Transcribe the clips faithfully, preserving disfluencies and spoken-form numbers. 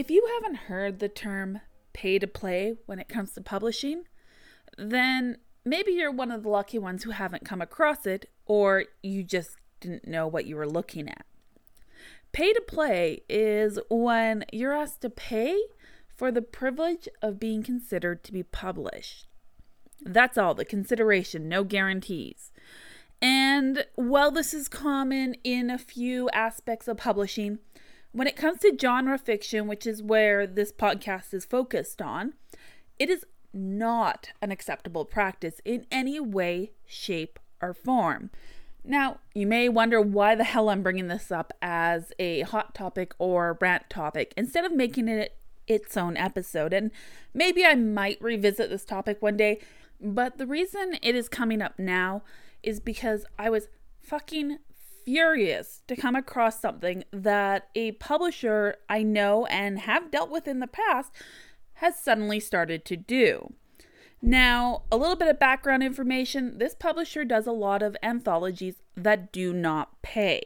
If you haven't heard the term pay to play when it comes to publishing, then maybe you're one of the lucky ones who haven't come across it, or you just didn't know what you were looking at. Pay to play is when you're asked to pay for the privilege of being considered to be published. That's all, the consideration, no guarantees. And while this is common in a few aspects of publishing, when it comes to genre fiction, which is where this podcast is focused on, it is not an acceptable practice in any way, shape, or form. Now, you may wonder why the hell I'm bringing this up as a hot topic or rant topic instead of making it its own episode, and maybe I might revisit this topic one day, but the reason it is coming up now is because I was fucking furious to come across something that a publisher I know and have dealt with in the past has suddenly started to do. Now, a little bit of background information. This publisher does a lot of anthologies that do not pay.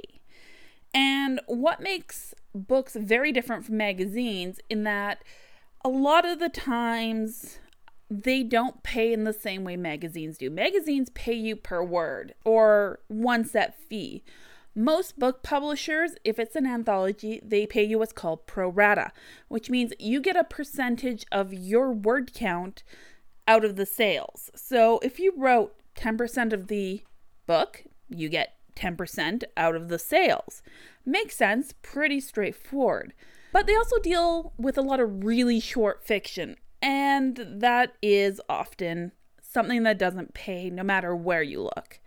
And what makes books very different from magazines in that a lot of the times they don't pay in the same way magazines do. Magazines pay you per word or one set fee. Most book publishers, if it's an anthology, they pay you what's called pro rata, which means you get a percentage of your word count out of the sales. So if you wrote ten percent of the book, you get ten percent out of the sales. Makes sense, pretty straightforward. But they also deal with a lot of really short fiction, and that is often something that doesn't pay no matter where you look,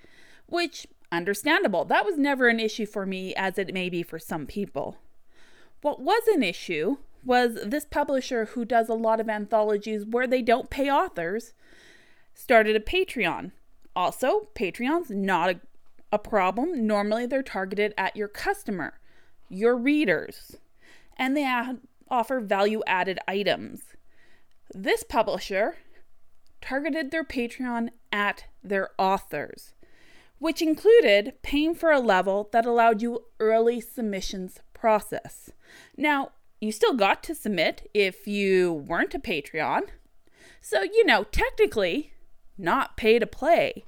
which, understandable. That was never an issue for me, as it may be for some people. What was an issue was this publisher, who does a lot of anthologies where they don't pay authors, started a Patreon. Also, Patreon's not a a problem. Normally they're targeted at your customer, your readers, and they ad- offer value-added items. This publisher targeted their Patreon at their authors, which included paying for a level that allowed you early submissions process. Now, you still got to submit if you weren't a Patreon. So, you know, technically not pay to play.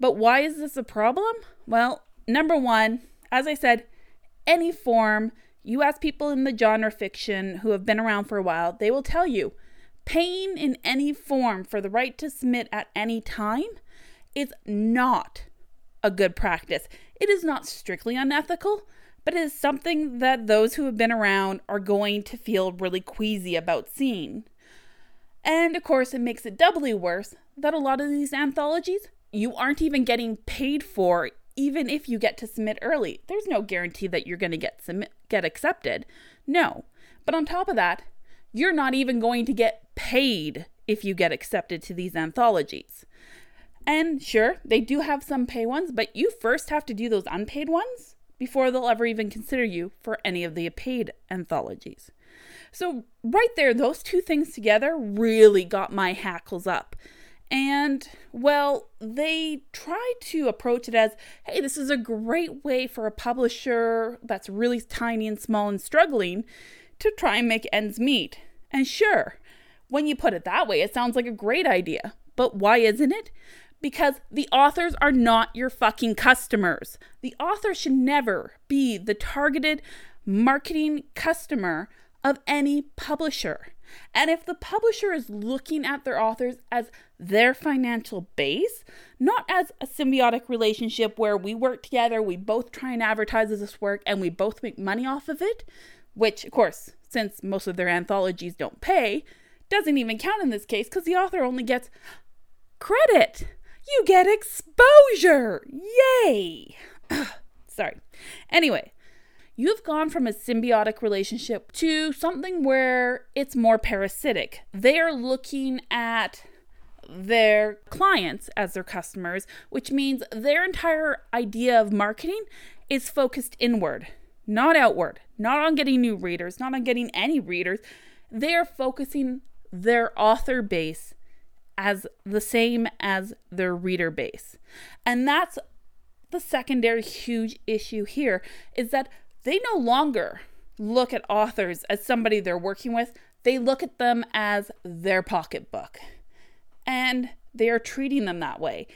But why is this a problem? Well, number one, as I said, any form, you ask people in the genre fiction who have been around for a while, they will tell you paying in any form for the right to submit at any time is not a good practice. It is not strictly unethical, but it is something that those who have been around are going to feel really queasy about seeing. And of course, it makes it doubly worse that a lot of these anthologies, you aren't even getting paid for, even if you get to submit early. There's no guarantee that you're going to get submit, get accepted. No. But on top of that, you're not even going to get paid if you get accepted to these anthologies. And sure, they do have some pay ones, but you first have to do those unpaid ones before they'll ever even consider you for any of the paid anthologies. So right there, those two things together really got my hackles up. And, well, they try to approach it as, hey, this is a great way for a publisher that's really tiny and small and struggling to try and make ends meet. And sure, when you put it that way, it sounds like a great idea. But why isn't it? Because the authors are not your fucking customers. The author should never be the targeted marketing customer of any publisher. And if the publisher is looking at their authors as their financial base, not as a symbiotic relationship where we work together, we both try and advertise this work, and we both make money off of it, which, of course, since most of their anthologies don't pay, doesn't even count in this case because the author only gets credit. You get exposure. Yay. Sorry. Anyway, you've gone from a symbiotic relationship to something where it's more parasitic. They are looking at their clients as their customers, which means their entire idea of marketing is focused inward, not outward, not on getting new readers, not on getting any readers. They are focusing their author base as the same as their reader base. And that's the secondary huge issue here, is that they no longer look at authors as somebody they're working with. They look at them as their pocketbook, and they are treating them that way.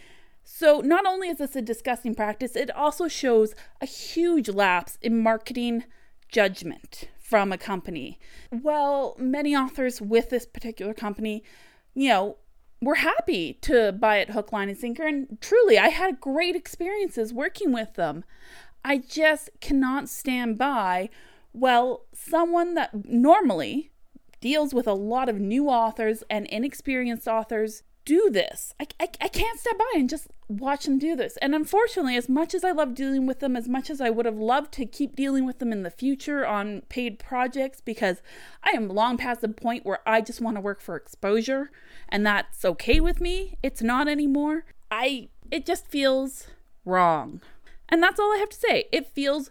So not only is this a disgusting practice, it also shows a huge lapse in marketing judgment from a company. Well, many authors with this particular company, you know, were happy to buy it hook, line, and sinker. And truly, I had great experiences working with them. I just cannot stand by, well, someone that normally deals with a lot of new authors and inexperienced authors do this. I, I, I can't stand by and just watch them do this. And unfortunately, as much as I love dealing with them, as much as I would have loved to keep dealing with them in the future on paid projects, because I am long past the point where I just want to work for exposure, and that's okay with me. It's not anymore. I it just feels wrong. And that's all I have to say. It feels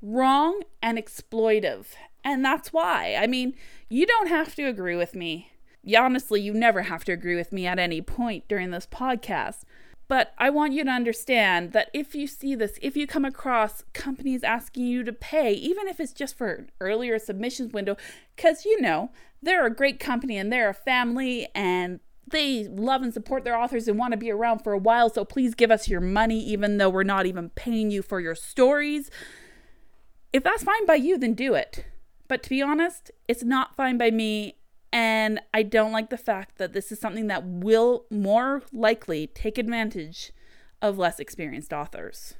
wrong and exploitive. And that's why. I mean, you don't have to agree with me. Honestly, you never have to agree with me at any point during this podcast. But I want you to understand that if you see this, if you come across companies asking you to pay, even if it's just for an earlier submissions window, because, you know, they're a great company and they're a family and they love and support their authors and want to be around for a while. So please give us your money, even though we're not even paying you for your stories. If that's fine by you, then do it. But to be honest, it's not fine by me. And I don't like the fact that this is something that will more likely take advantage of less experienced authors.